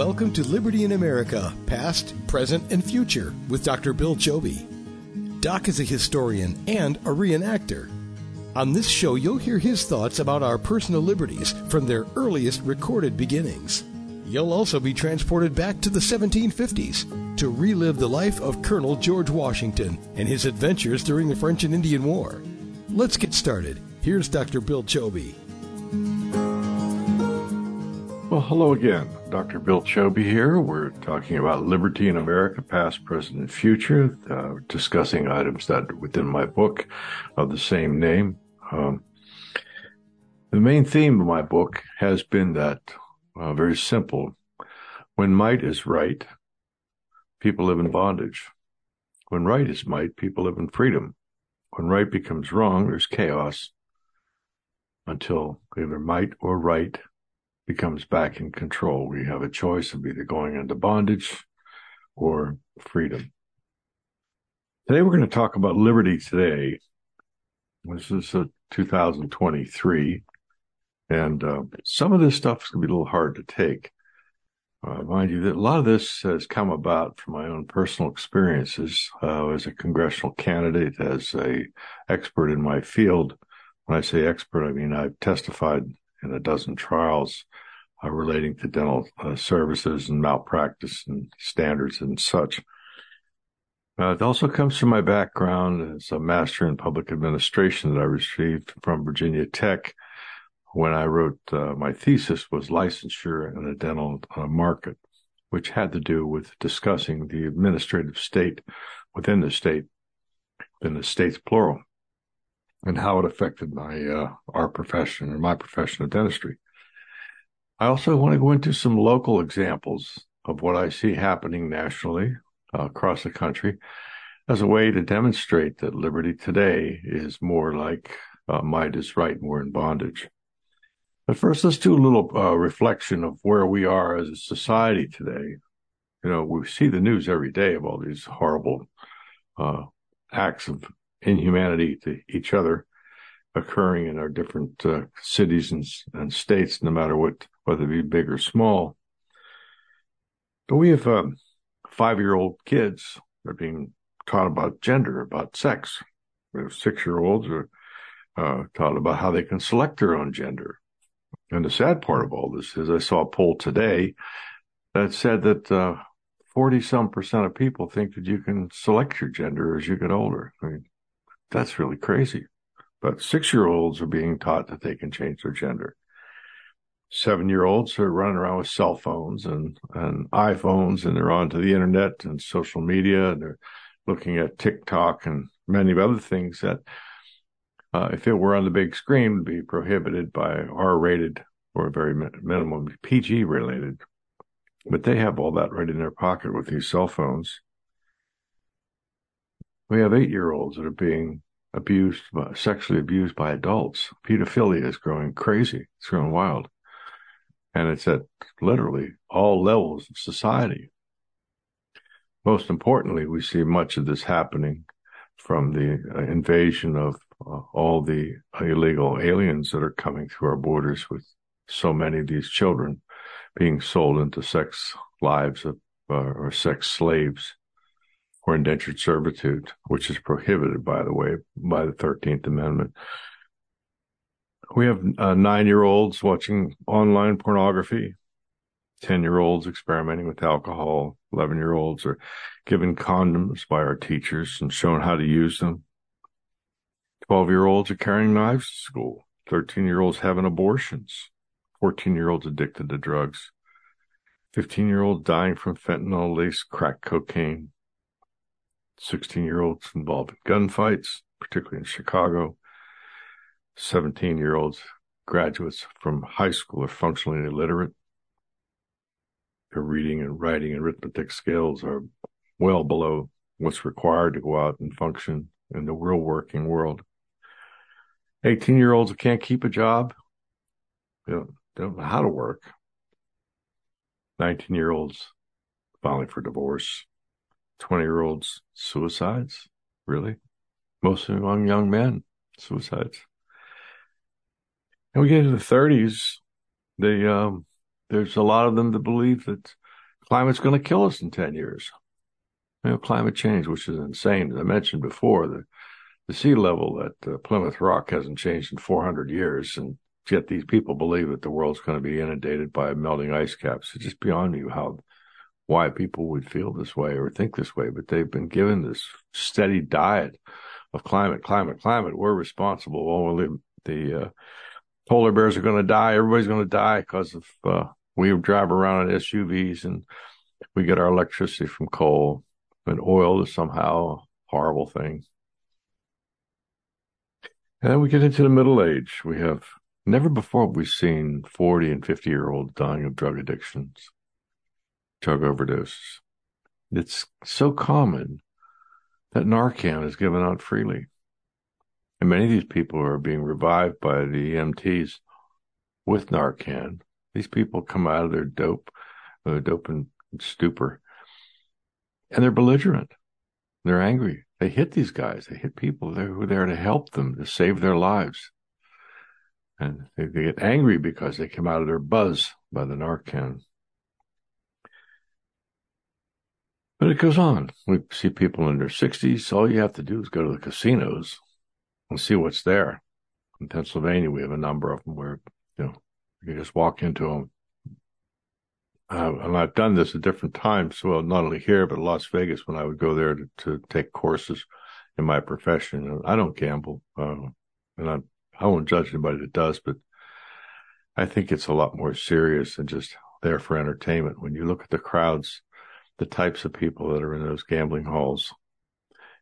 Welcome to Liberty in America, Past, Present, and Future with Dr. Bill Choby. Doc is a historian and a reenactor. On this show, you'll hear his thoughts about our personal liberties from their earliest recorded beginnings. You'll also be transported back to the 1750s to relive the life of Colonel George Washington and his adventures during the French and Indian War. Let's get started. Here's Dr. Bill Choby. Well, hello again. Dr. Bill Choby here. We're talking about Liberty in America, Past, Present, and Future, discussing items that are within my book of the same name. The main theme of my book has been that very simple. When might is right, people live in bondage. When right is might, people live in freedom. When right becomes wrong, there's chaos until either might or right becomes back in control. We have a choice of either going into bondage or freedom. Today we're going to talk about liberty today. This is 2023, and some of this stuff is going to be a little hard to take. Mind you, that a lot of this has come about from my own personal experiences as a congressional candidate, as a expert in my field. When I say expert, I mean I've testified in a dozen trials relating to dental services and malpractice and standards and such. It also comes from my background as a master in public administration that I received from Virginia Tech when I wrote my thesis was licensure in the dental market, which had to do with discussing the administrative state within the states plural, and how it affected my our profession or my profession of dentistry. I also want to go into some local examples of what I see happening nationally across the country as a way to demonstrate that liberty today is more like might is right, more in bondage. But first, let's do a little reflection of where we are as a society today. You know, we see the news every day of all these horrible acts of inhumanity to each other occurring in our different cities and states, no matter what, whether it be big or small. But we have 5-year-old kids that are being taught about gender, about sex. We have 6-year-olds are taught about how they can select their own gender. And the sad part of all this is I saw a poll today that said that 40-some% of people think that you can select your gender as you get older. I mean, that's really crazy. But 6-year-olds are being taught that they can change their gender. 7-year-olds are running around with cell phones and iPhones, and they're onto the internet and social media, and they're looking at TikTok and many other things that, if it were on the big screen, would be prohibited by R-rated or very minimum PG-related. But they have all that right in their pocket with these cell phones. We have 8-year-olds that are being abused, sexually abused by adults. Pedophilia is growing crazy. It's growing wild. And it's at literally all levels of society. Most importantly, we see much of this happening from the invasion of all the illegal aliens that are coming through our borders, with so many of these children being sold into sex lives of, or sex slaves or indentured servitude, which is prohibited, by the way, by the 13th Amendment. We have 9-year-olds watching online pornography, 10-year-olds experimenting with alcohol, 11-year-olds are given condoms by our teachers and shown how to use them. 12-year-olds are carrying knives to school, 13-year-olds having abortions, 14-year-olds addicted to drugs, 15-year-olds dying from fentanyl-laced crack cocaine, 16-year-olds involved in gunfights, particularly in Chicago, 17-year-olds, graduates from high school, are functionally illiterate. Their reading and writing and arithmetic skills are well below what's required to go out and function in the real working world. 18-year-olds who can't keep a job, they don't know how to work. 19-year-olds filing for divorce. 20-year-olds suicides, really? Mostly among young men, suicides. And we get into the 30s, there's a lot of them that believe that Climate's going to kill us in 10 years. You know, climate change, which is insane. As I mentioned before, the sea level at Plymouth Rock hasn't changed in 400 years, and yet these people believe that the world's going to be inundated by melting ice caps. It's just beyond me why people would feel this way or think this way, but they've been given this steady diet of climate. We're responsible. Well, the polar bears are going to die. Everybody's going to die because of we drive around in SUVs and we get our electricity from coal, and oil is somehow a horrible thing. And then we get into the middle age. We have never before we've seen 40 and 50-year-olds dying of drug addictions, drug overdoses. It's so common that Narcan is given out freely. And many of these people are being revived by the EMTs with Narcan. These people come out of their dope and stupor, and they're belligerent. They're angry. They hit these guys. They hit people who are there to help them, to save their lives. And they get angry because they come out of their buzz by the Narcan. But it goes on. We see people in their 60s. All you have to do is go to the casinos and see what's there. In Pennsylvania, we have a number of them where, you know, you just walk into them. And I've done this at different times, well, not only here, but Las Vegas when I would go there to take courses in my profession. I don't gamble, and I won't judge anybody that does, but I think it's a lot more serious than just there for entertainment. When you look at the crowds, the types of people that are in those gambling halls,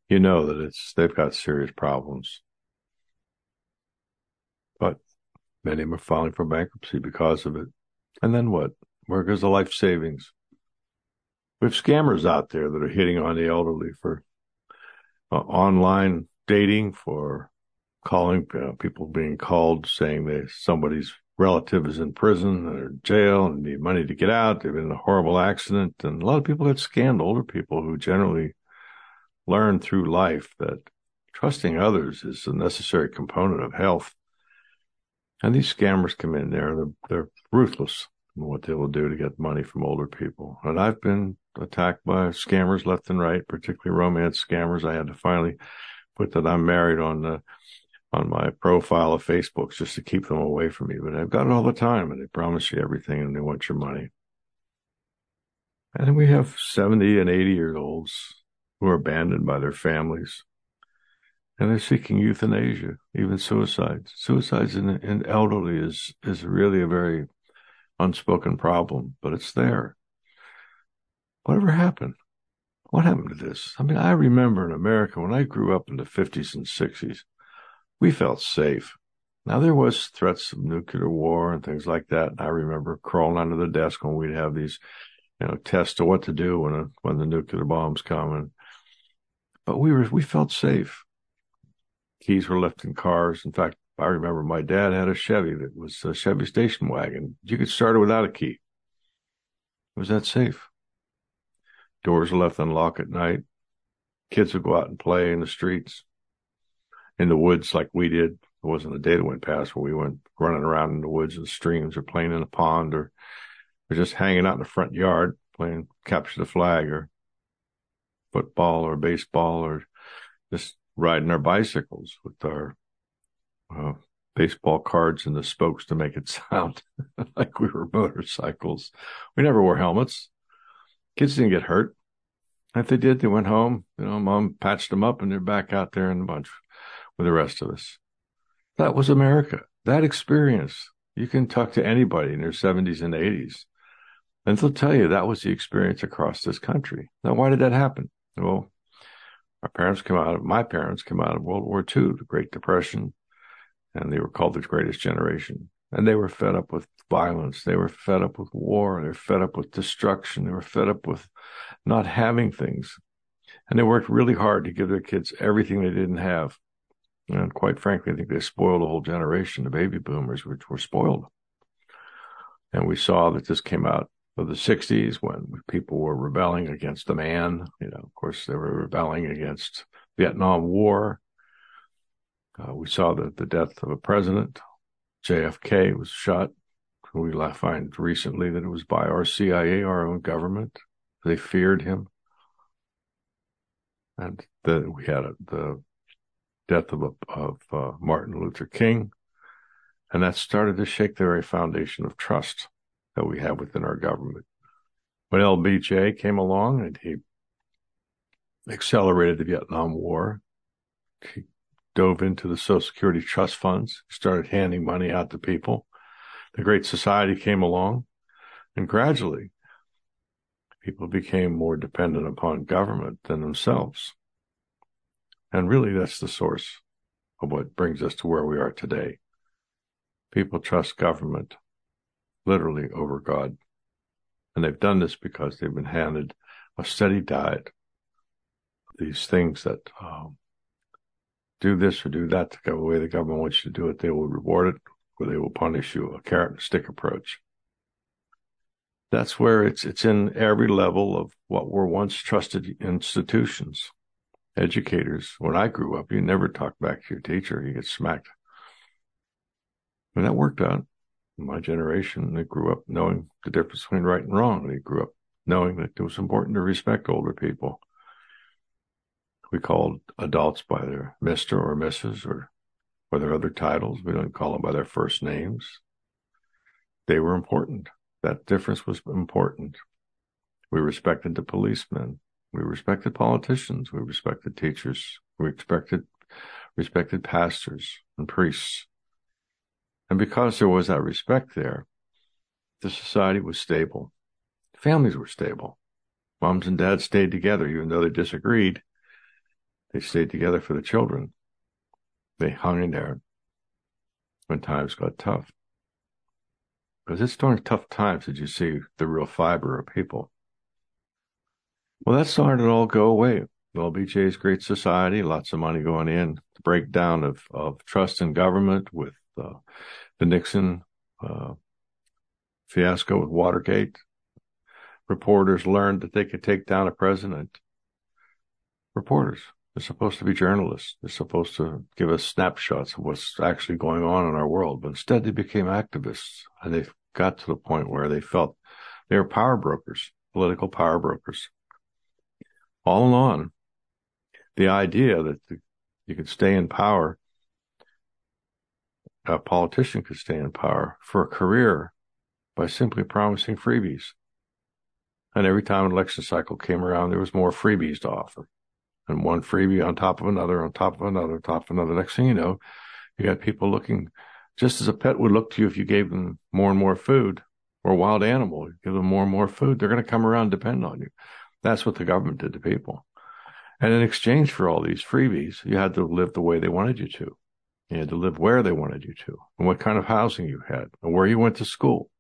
you know that they've got serious problems. But many of them are filing for bankruptcy because of it. And then what? Where goes the life savings? We have scammers out there that are hitting on the elderly for online dating, for calling people being called saying that somebody's relative is in prison or jail and need money to get out. They've been in a horrible accident. And a lot of people that scammed older people who generally learn through life that trusting others is a necessary component of health. And these scammers come in there. They're ruthless. What they will do to get money from older people. And I've been attacked by scammers left and right, particularly romance scammers. I had to finally put that I'm married on my profile of Facebook just to keep them away from me. But I've got it all the time, and they promise you everything, and they want your money. And then we have 70 and 80-year-olds who are abandoned by their families, and they're seeking euthanasia, even suicides. Suicides in elderly is really a very unspoken problem, but it's there. Whatever happened? What happened to this? I mean, I remember in America, when I grew up in the 50s and 60s, we felt safe. Now, there was threats of nuclear war and things like that. And I remember crawling under the desk when we'd have these, you know, tests of what to do when the nuclear bombs come. But we felt safe. Keys were left in cars. In fact, I remember my dad had a Chevy that was a Chevy station wagon. You could start it without a key. It was that safe. Doors were left unlocked at night. Kids would go out and play in the streets, in the woods like we did. There wasn't a day that went past where we went running around in the woods and streams or playing in a pond or just hanging out in the front yard playing capture the flag or football or baseball or just riding our bicycles with our baseball cards in the spokes to make it sound like we were motorcycles. We never wore helmets. Kids didn't get hurt. If they did, they went home. You know, Mom patched them up and they're back out there in the bunch with the rest of us. That was America. That experience. You can talk to anybody in their 70s and 80s, and they'll tell you that was the experience across this country. Now, why did that happen? Well, my parents came out of World War II, the Great Depression. And they were called the greatest generation. And they were fed up with violence. They were fed up with war. They were fed up with destruction. They were fed up with not having things. And they worked really hard to give their kids everything they didn't have. And quite frankly, I think they spoiled a whole generation, the baby boomers, which were spoiled. And we saw that this came out of the 60s when people were rebelling against the man. You know, of course, they were rebelling against Vietnam War. We saw the death of a president. JFK was shot We find recently that it was by our CIA, our own government. They feared him. And we had the death of Martin Luther King. And that started to shake the very foundation of trust that we have within our government. When LBJ came along and he accelerated the Vietnam War, he dove into the Social Security trust funds, started handing money out to people. The Great Society came along, and gradually people became more dependent upon government than themselves. And really, that's the source of what brings us to where we are today. People trust government literally over God. And they've done this because they've been handed a steady diet of these things that do this or do that to go away. The government wants you to do it. They will reward it, or they will punish you, a carrot and stick approach. That's where it's in every level of what were once trusted institutions. Educators, when I grew up, you never talked back to your teacher. You get smacked. And that worked out. My generation, they grew up knowing the difference between right and wrong. They grew up knowing that it was important to respect older people. We called adults by their Mr. or Mrs. or their other titles. We don't call them by their first names. They were important. That difference was important. We respected the policemen. We respected politicians. We respected teachers. We respected pastors and priests. And because there was that respect there, the society was stable. Families were stable. Moms and dads stayed together, even though they disagreed. They stayed together for the children. They hung in there when times got tough. Because it's during tough times that you see the real fiber of people. Well, that started to all go away. LBJ's Great Society, lots of money going in. The breakdown of trust in government with the Nixon fiasco with Watergate. Reporters learned that they could take down a president. Reporters, they're supposed to be journalists. They're supposed to give us snapshots of what's actually going on in our world. But instead, they became activists, and they got to the point where they felt they were power brokers, political power brokers. All along, the idea that you could stay in power, a politician could stay in power for a career by simply promising freebies. And every time an election cycle came around, there was more freebies to offer. And one freebie on top of another, on top of another, on top of another. Next thing you know, you got people looking, just as a pet would look to you if you gave them more and more food, or a wild animal, you give them more and more food, they're going to come around and depend on you. That's what the government did to people. And in exchange for all these freebies, you had to live the way they wanted you to. You had to live where they wanted you to, and what kind of housing you had, and where you went to school.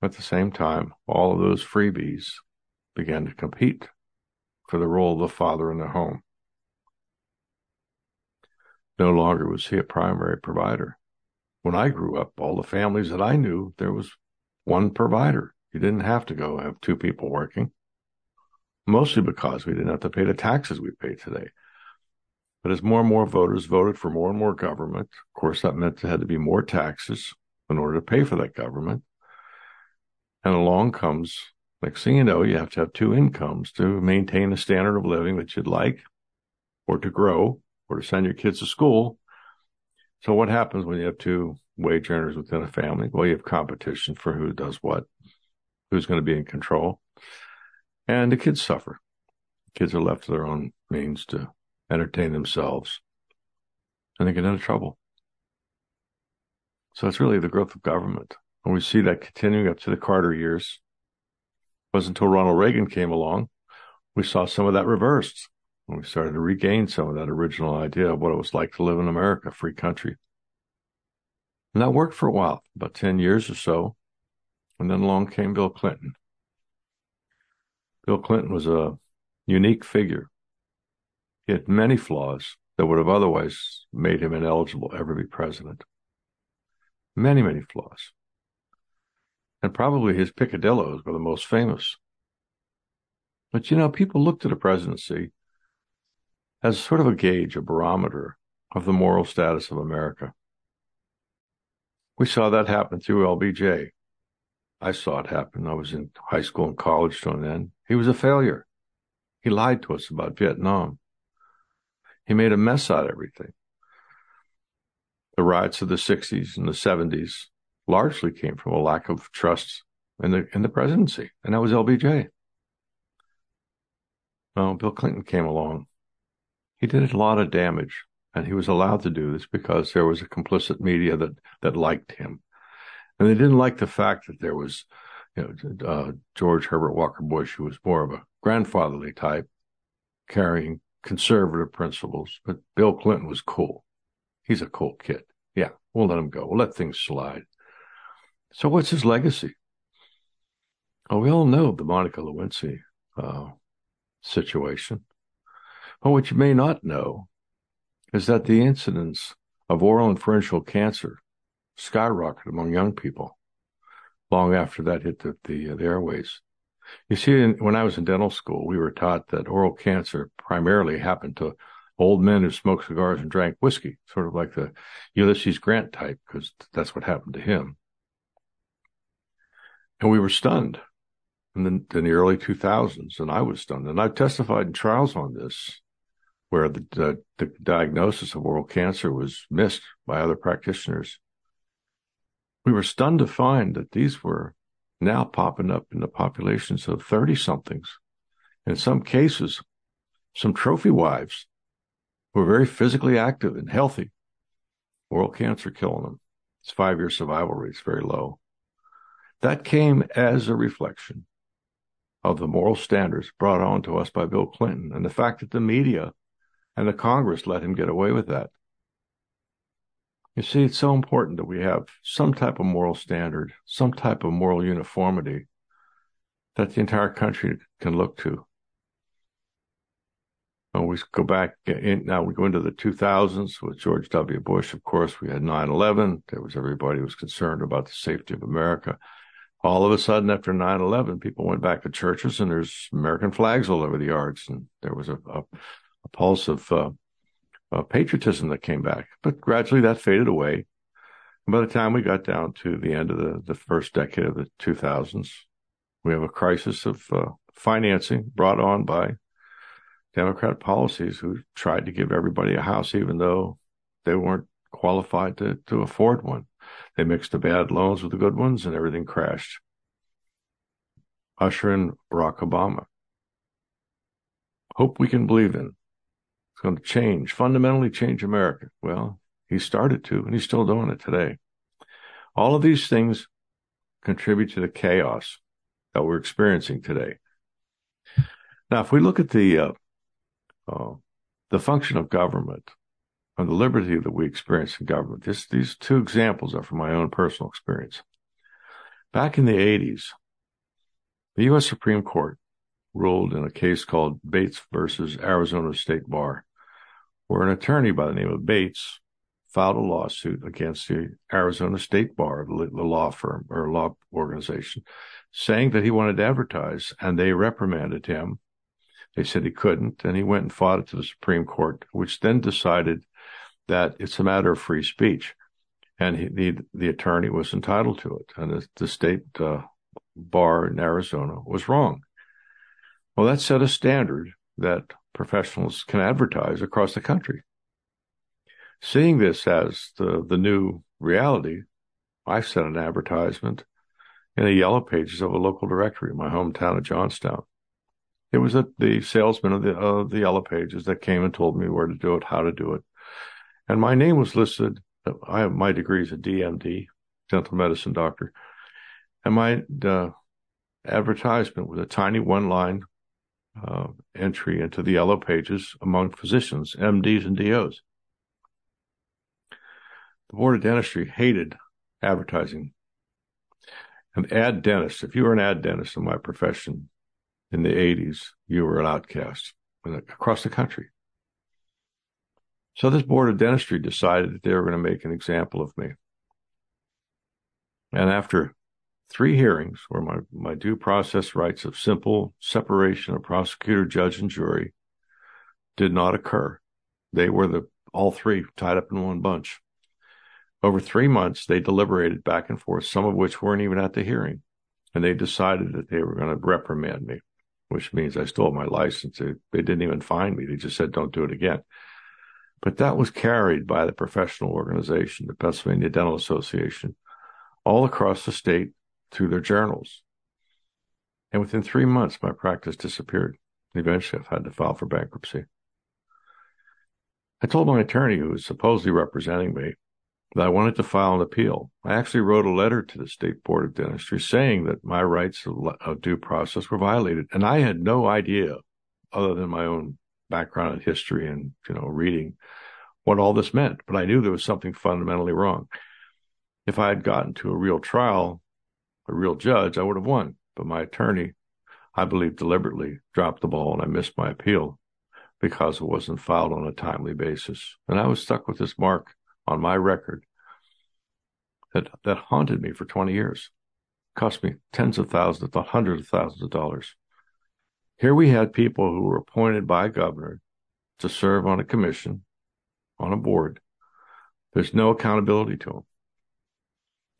At the same time, all of those freebies began to compete for the role of the father in the home. No longer was he a primary provider. When I grew up, all the families that I knew, there was one provider. You didn't have to go have two people working, mostly because we didn't have to pay the taxes we pay today. But as more and more voters voted for more and more government, of course, that meant there had to be more taxes in order to pay for that government. And along comes, next thing you know, you have to have two incomes to maintain a standard of living that you'd like, or to grow, or to send your kids to school. So what happens when you have two wage earners within a family? Well, you have competition for who does what, who's going to be in control. And the kids suffer. Kids are left to their own means to entertain themselves, and they get into trouble. So it's really the growth of government. And we see that continuing up to the Carter years. It wasn't until Ronald Reagan came along, we saw some of that reversed. And we started to regain some of that original idea of what it was like to live in America, a free country. And that worked for a while, about 10 years or so. And then along came Bill Clinton. Bill Clinton was a unique figure. He had many flaws that would have otherwise made him ineligible to ever be president. Many, many flaws. And probably his peccadillos were the most famous. But, you know, people looked at the presidency as sort of a gauge, a barometer of the moral status of America. We saw that happen through LBJ. I saw it happen. I was in high school and college till then. He was a failure. He lied to us about Vietnam. He made a mess out of everything. The riots of the 60s and the 70s largely came from a lack of trust in the presidency, and that was LBJ. Well, Bill Clinton came along. He did a lot of damage, and he was allowed to do this because there was a complicit media that liked him. And they didn't like the fact that there was, George Herbert Walker Bush, who was more of a grandfatherly type, carrying conservative principles. But Bill Clinton was cool. He's a cool kid. Yeah, we'll let him go. We'll let things slide. So what's his legacy? Oh, we all know the Monica Lewinsky situation. But what you may not know is that the incidence of oral and pharyngeal cancer skyrocketed among young people long after that hit the airways. You see, when I was in dental school, we were taught that oral cancer primarily happened to old men who smoked cigars and drank whiskey, sort of like the Ulysses Grant type, because that's what happened to him. And we were stunned in the early 2000s, and I was stunned. And I've testified in trials on this, where the diagnosis of oral cancer was missed by other practitioners. We were stunned to find that these were now popping up in the populations of 30-somethings. In some cases, some trophy wives who were very physically active and healthy, oral cancer killing them. Its 5-year survival rate is very low. That came as a reflection of the moral standards brought on to us by Bill Clinton and the fact that the media and the Congress let him get away with that. You see, it's so important that we have some type of moral standard, some type of moral uniformity that the entire country can look to. And we go back, now we go into the 2000s with George W. Bush. Of course, we had 9/11. Everybody was concerned about the safety of America. All of a sudden, after 9/11, people went back to churches, and there's American flags all over the yards. And there was a pulse of patriotism that came back, but gradually that faded away. And by the time we got down to the end of the first decade of the 2000s, we have a crisis of financing brought on by Democrat policies who tried to give everybody a house, even though they weren't qualified to afford one. They mixed the bad loans with the good ones, and everything crashed. Usher in Barack Obama. Hope we can believe in. It's going to change, fundamentally change America. Well, he started to, and he's still doing it today. All of these things contribute to the chaos that we're experiencing today. Now, if we look at the function of government and the liberty that we experience in government, these two examples are from my own personal experience. Back in the 80s, the U.S. Supreme Court ruled in a case called Bates versus Arizona State Bar, where an attorney by the name of Bates filed a lawsuit against the Arizona State Bar, the law firm or law organization, saying that he wanted to advertise, and they reprimanded him. They said he couldn't, and he went and fought it to the Supreme Court, which then decided that it's a matter of free speech, and the attorney was entitled to it, and the state bar in Arizona was wrong. Well, that set a standard that professionals can advertise across the country. Seeing this as the new reality, I sent an advertisement in the yellow pages of a local directory in my hometown of Johnstown. It was the salesman of the yellow pages that came and told me where to do it, how to do it. And my name was listed. I have my degree as a DMD, dental medicine doctor. And my advertisement was a tiny one-line entry into the yellow pages among physicians, MDs and DOs. The Board of Dentistry hated advertising. An ad dentist, if you were an ad dentist in my profession in the 80s, you were an outcast across the country. So this Board of Dentistry decided that they were going to make an example of me. And after 3 hearings where my due process rights of simple separation of prosecutor, judge, and jury did not occur. They were all three tied up in one bunch. Over 3 months, they deliberated back and forth, some of which weren't even at the hearing. And they decided that they were going to reprimand me, which means I stole my license. They didn't even fine me. They just said, don't do it again. But that was carried by the professional organization, the Pennsylvania Dental Association, all across the state through their journals. And within 3 months, my practice disappeared. Eventually, I've had to file for bankruptcy. I told my attorney, who was supposedly representing me, that I wanted to file an appeal. I actually wrote a letter to the State Board of Dentistry saying that my rights of due process were violated. And I had no idea, other than my own background and history and, reading, what all this meant. But I knew there was something fundamentally wrong. If I had gotten to a real trial, a real judge, I would have won. But my attorney, I believe, deliberately dropped the ball, and I missed my appeal because it wasn't filed on a timely basis. And I was stuck with this mark on my record that haunted me for 20 years. Cost me tens of thousands, hundreds of thousands of dollars. Here we had people who were appointed by a governor to serve on a commission, on a board. There's no accountability to them.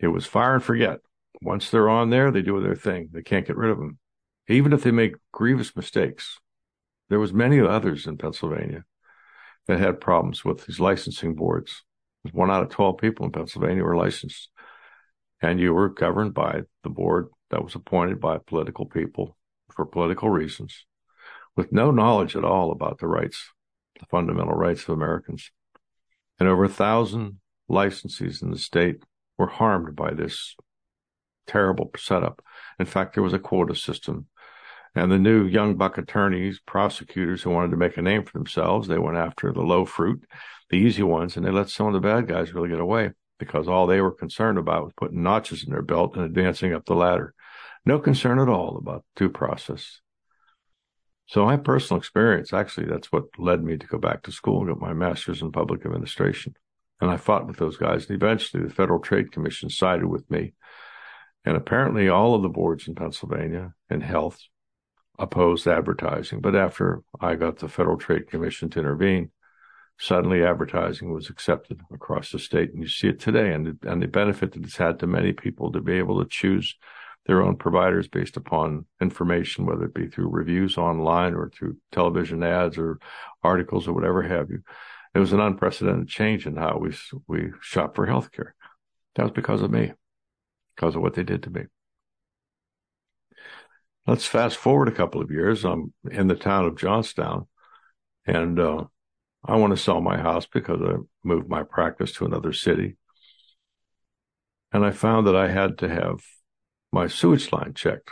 It was fire and forget. Once they're on there, they do their thing. They can't get rid of them. Even if they make grievous mistakes. There was many others in Pennsylvania that had problems with these licensing boards. 1 out of 12 people in Pennsylvania were licensed, and you were governed by the board that was appointed by political people for political reasons, with no knowledge at all about the rights, the fundamental rights of Americans. And over 1,000 licensees in the state were harmed by this terrible setup. In fact, there was a quota system, and the new young buck attorneys, prosecutors who wanted to make a name for themselves, they went after the low fruit, the easy ones, and they let some of the bad guys really get away because all they were concerned about was putting notches in their belt and advancing up the ladder. No concern at all about due process. So my personal experience, actually, that's what led me to go back to school and get my master's in public administration. And I fought with those guys, and eventually the Federal Trade Commission sided with me. And apparently all of the boards in Pennsylvania and health opposed advertising. But after I got the Federal Trade Commission to intervene, suddenly advertising was accepted across the state, and you see it today, and the benefit that it's had to many people to be able to choose their own providers based upon information, whether it be through reviews online or through television ads or articles or whatever have you. It was an unprecedented change in how we shop for healthcare. That was because of me, because of what they did to me. Let's fast forward a couple of years. I'm in the town of Johnstown, and I want to sell my house because I moved my practice to another city. And I found that I had to have my sewage line checked.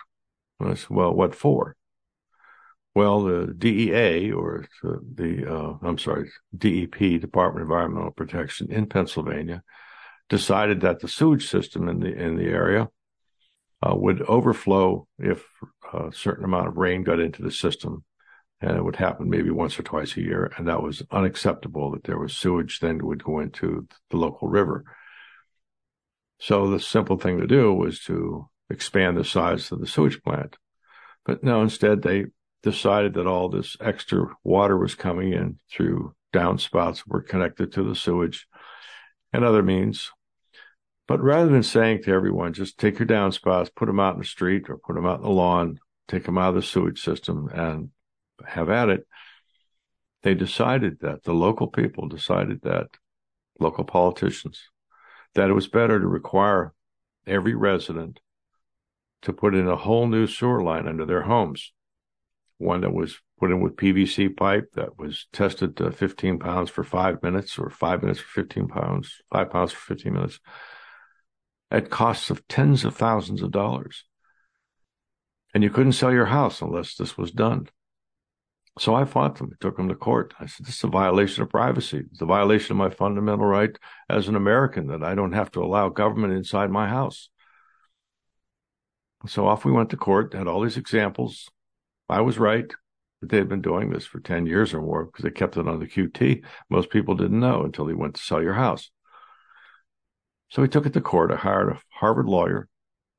And I said, well, what for? Well, the DEA, or DEP, Department of Environmental Protection in Pennsylvania, decided that the sewage system in the area would overflow if a certain amount of rain got into the system. And it would happen maybe once or twice a year, and that was unacceptable, that there was sewage then would go into the local river. So the simple thing to do was to expand the size of the sewage plant. But no, instead they decided that all this extra water was coming in through downspouts that were connected to the sewage and other means. But rather than saying to everyone, just take your downspouts, put them out in the street or put them out in the lawn, take them out of the sewage system and have at it, they decided that, the local people decided that, local politicians, that it was better to require every resident to put in a whole new sewer line under their homes, one that was put in with PVC pipe that was tested to 15 pounds for 5 minutes, or 5 minutes for 15 pounds, 5 pounds for 15 minutes, at costs of tens of thousands of dollars. And you couldn't sell your house unless this was done. So I fought them. I took them to court. I said, this is a violation of privacy. It's a violation of my fundamental right as an American that I don't have to allow government inside my house. So off we went to court, had all these examples. I was right, but they had been doing this for 10 years or more because they kept it under QT. Most people didn't know until they went to sell your house. So we took it to court. I hired a Harvard lawyer.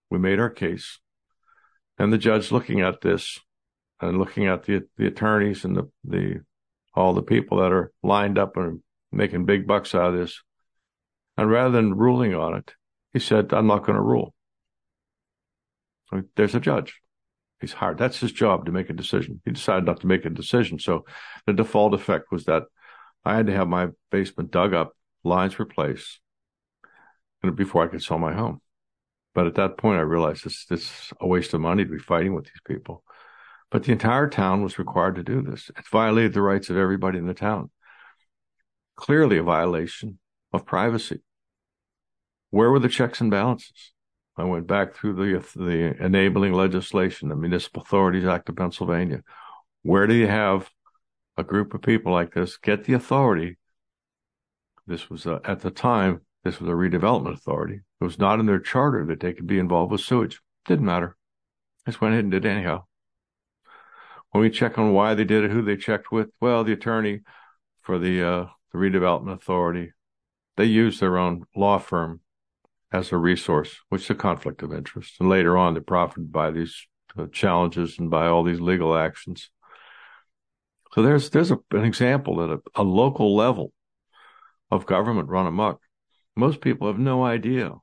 We made our case. And the judge, looking at this, and looking at the attorneys and all the people that are lined up and making big bucks out of this, And rather than ruling on it, he said, I'm not going to rule. So there's a judge. He's hired. That's his job, to make a decision. He decided not to make a decision. So the default effect was that I had to have my basement dug up, lines replaced, and before I could sell my home. But at that point, I realized it's a waste of money to be fighting with these people. But the entire town was required to do this. It violated the rights of everybody in the town. Clearly a violation of privacy. Where were the checks and balances? I went back through the enabling legislation, the Municipal Authorities Act of Pennsylvania. Where do you have a group of people like this get the authority? This was, at the time, this was a redevelopment authority. It was not in their charter that they could be involved with sewage. Didn't matter. I just went ahead and did it anyhow. When we check on why they did it, who they checked with, well, the attorney for the redevelopment authority, they used their own law firm as a resource, which is a conflict of interest. And later on, they profited by these challenges and by all these legal actions. So there's an example at a local level of government run amok. Most people have no idea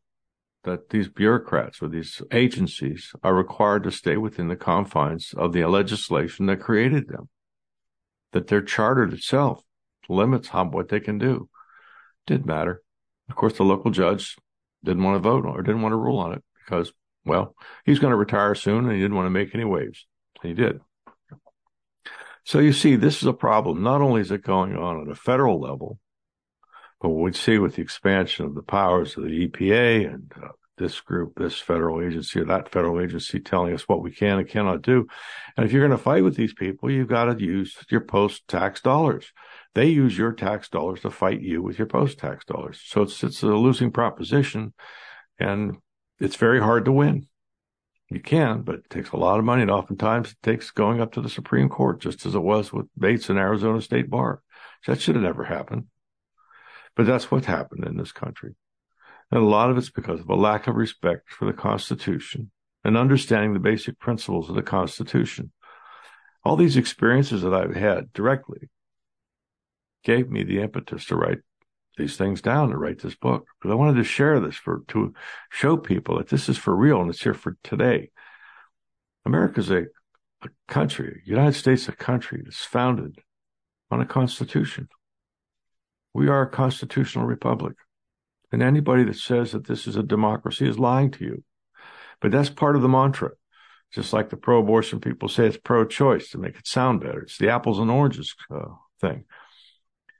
that these bureaucrats or these agencies are required to stay within the confines of the legislation that created them, that their charter itself limits what they can do. Didn't matter. Of course, the local judge didn't want to vote or didn't want to rule on it because, well, he's going to retire soon and he didn't want to make any waves. And he did. So you see, this is a problem. Not only is it going on at a federal level, but what we see with the expansion of the powers of the EPA and this group, this federal agency or that federal agency telling us what we can and cannot do. And if you're going to fight with these people, you've got to use your post-tax dollars. They use your tax dollars to fight you with your post-tax dollars. So it's a losing proposition, and it's very hard to win. You can, but it takes a lot of money, and oftentimes it takes going up to the Supreme Court, just as it was with Bates and Arizona State Bar. That should have never happened. But that's what happened in this country. And a lot of it's because of a lack of respect for the Constitution and understanding the basic principles of the Constitution. All these experiences that I've had directly gave me the impetus to write these things down, to write this book, because I wanted to share this to show people that this is for real and it's here for today. America's a country, United States, a country that's founded on a constitution. We are a constitutional republic, and anybody that says that this is a democracy is lying to you. But that's part of the mantra. Just like the pro-abortion people say it's pro-choice to make it sound better. It's the apples and oranges thing.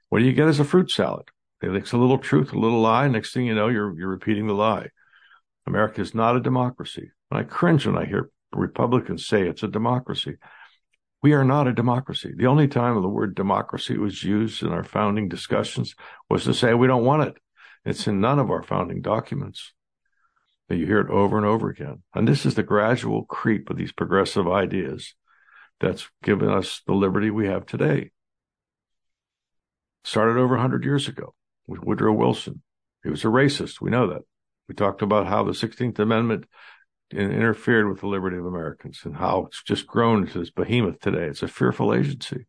What do you get as a fruit salad? It's a little truth, a little lie. Next thing you know, you're repeating the lie. America is not a democracy. And I cringe when I hear Republicans say it's a democracy. We are not a democracy. The only time the word democracy was used in our founding discussions was to say we don't want it. It's in none of our founding documents. But you hear it over and over again. And this is the gradual creep of these progressive ideas that's given us the liberty we have today. Started over 100 years ago with Woodrow Wilson. He was a racist. We know that. We talked about how the 16th Amendment interfered with the liberty of Americans and how it's just grown into this behemoth today. It's a fearful agency.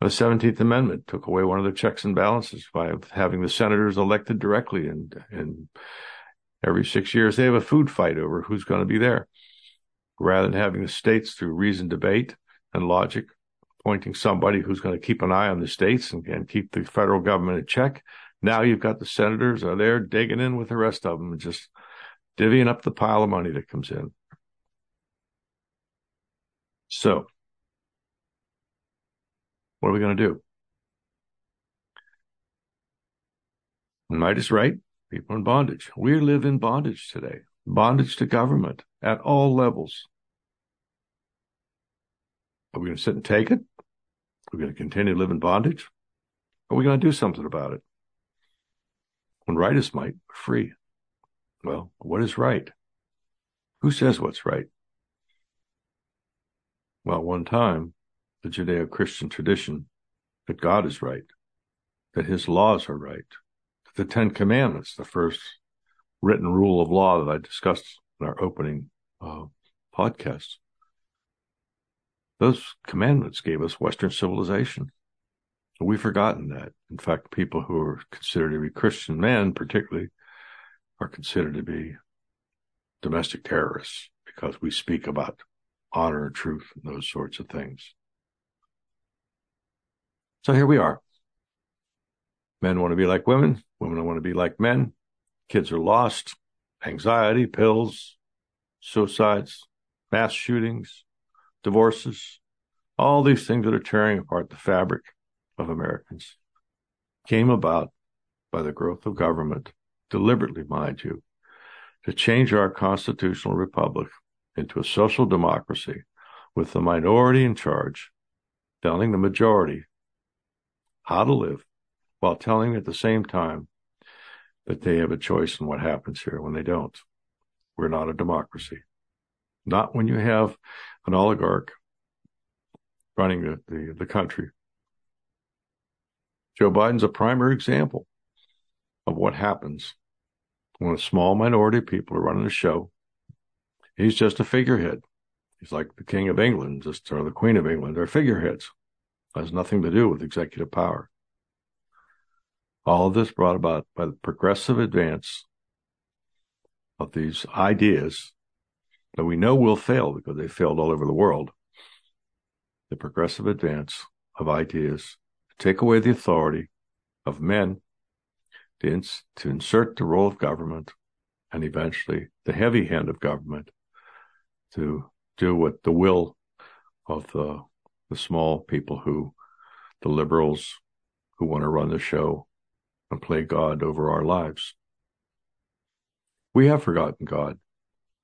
The 17th Amendment took away one of the checks and balances by having the senators elected directly. And every 6 years, they have a food fight over who's going to be there. Rather than having the states through reasoned debate and logic, appointing somebody who's going to keep an eye on the states and keep the federal government in check. Now you've got the senators are there digging in with the rest of them and just divvying up the pile of money that comes in. So what are we going to do? Am I just right? People in bondage. We live in bondage today. Bondage to government at all levels. Are we going to sit and take it? Are we going to continue to live in bondage? Are we going to do something about it? When right is might, we're free. Well, what is right? Who says what's right? Well, one time, the Judeo-Christian tradition that God is right, that his laws are right, that the Ten Commandments, the first written rule of law that I discussed in our opening podcast, those commandments gave us Western civilization. We've forgotten that. In fact, people who are considered to be Christian men, particularly, are considered to be domestic terrorists because we speak about honor and truth and those sorts of things. So here we are. Men want to be like women. Women want to be like men. Kids are lost. Anxiety, pills, suicides, mass shootings, divorces, all these things that are tearing apart the fabric of Americans came about by the growth of government, deliberately, mind you, to change our constitutional republic into a social democracy with the minority in charge, telling the majority how to live, while telling at the same time that they have a choice in what happens here when they don't. We're not a democracy. Not when you have an oligarch running the country. Joe Biden's a primary example of what happens when a small minority of people are running the show. He's just a figurehead. He's like the King of England, or the Queen of England. They're figureheads. It has nothing to do with executive power. All of this brought about by the progressive advance of these ideas that we know will fail because they failed all over the world. The progressive advance of ideas to take away the authority of men, to insert the role of government, and eventually the heavy hand of government to do what the will of the small people the liberals who want to run the show and play God over our lives. We have forgotten God.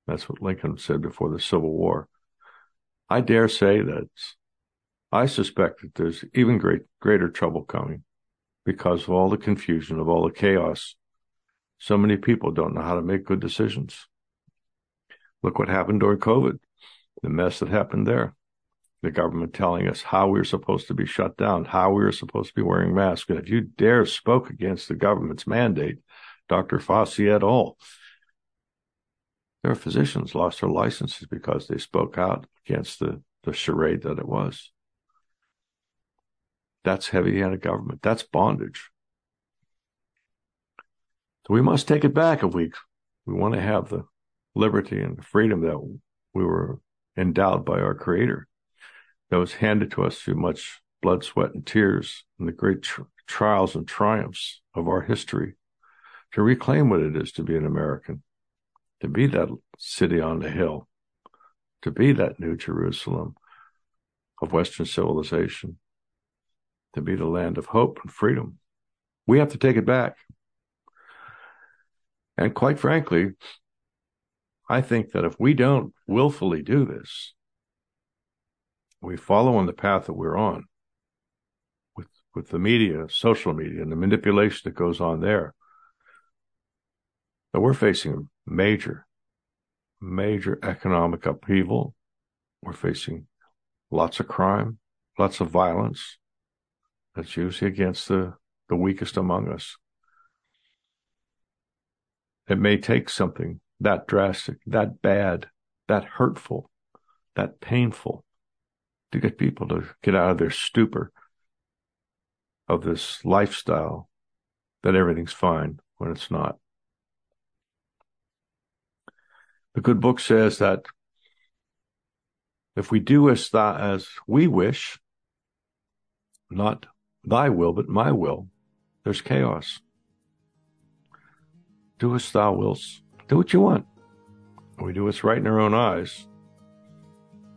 That's what Lincoln said before the Civil War. I dare say that I suspect that there's even greater trouble coming because of all the confusion, of all the chaos. So many people don't know how to make good decisions. Look what happened during COVID, the mess that happened there. The government telling us how we're supposed to be shut down, how we're supposed to be wearing masks. And if you dare spoke against the government's mandate, Dr. Fauci et al., their physicians lost their licenses because they spoke out against the charade that it was. That's heavy-handed government. That's bondage. So we must take it back if we want to have the liberty and the freedom that we were endowed by our Creator. That was handed to us through much blood, sweat, and tears, and the great trials and triumphs of our history, to reclaim what it is to be an American, to be that city on the hill, to be that New Jerusalem of Western civilization, to be the land of hope and freedom. We have to take it back. And quite frankly, I think that if we don't willfully do this, we follow on the path that we're on with the media, social media, and the manipulation that goes on there. But we're facing a major, major economic upheaval. We're facing lots of crime, lots of violence. That's usually against the weakest among us. It may take something that drastic, that bad, that hurtful, that painful, to get people to get out of their stupor of this lifestyle that everything's fine when it's not. The good book says that if we do as we wish, not thy will, but my will, there's chaos. Do as thou wilt. Do what you want. When we do what's right in our own eyes,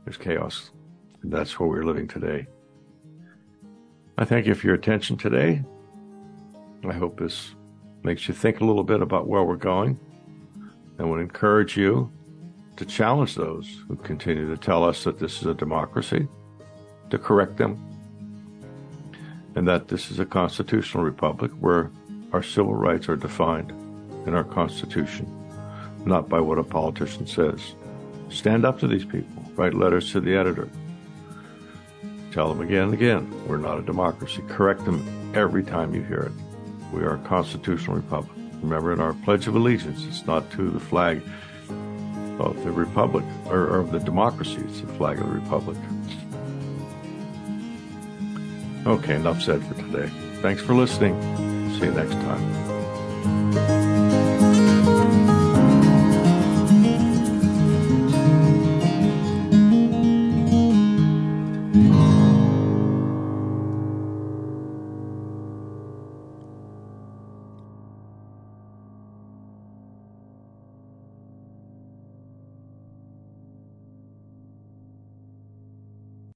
there's chaos. And that's where we're living today. I thank you for your attention today. I hope this makes you think a little bit about where we're going, and would encourage you to challenge those who continue to tell us that this is a democracy, to correct them, and that this is a constitutional republic where our civil rights are defined in our Constitution, not by what a politician says. Stand up to these people. Write letters to the editor. Tell them again and again, we're not a democracy. Correct them every time you hear it. We are a constitutional republic. Remember, in our Pledge of Allegiance, it's not to the flag of the republic or of the democracy. It's the flag of the republic. Okay, enough said for today. Thanks for listening. See you next time.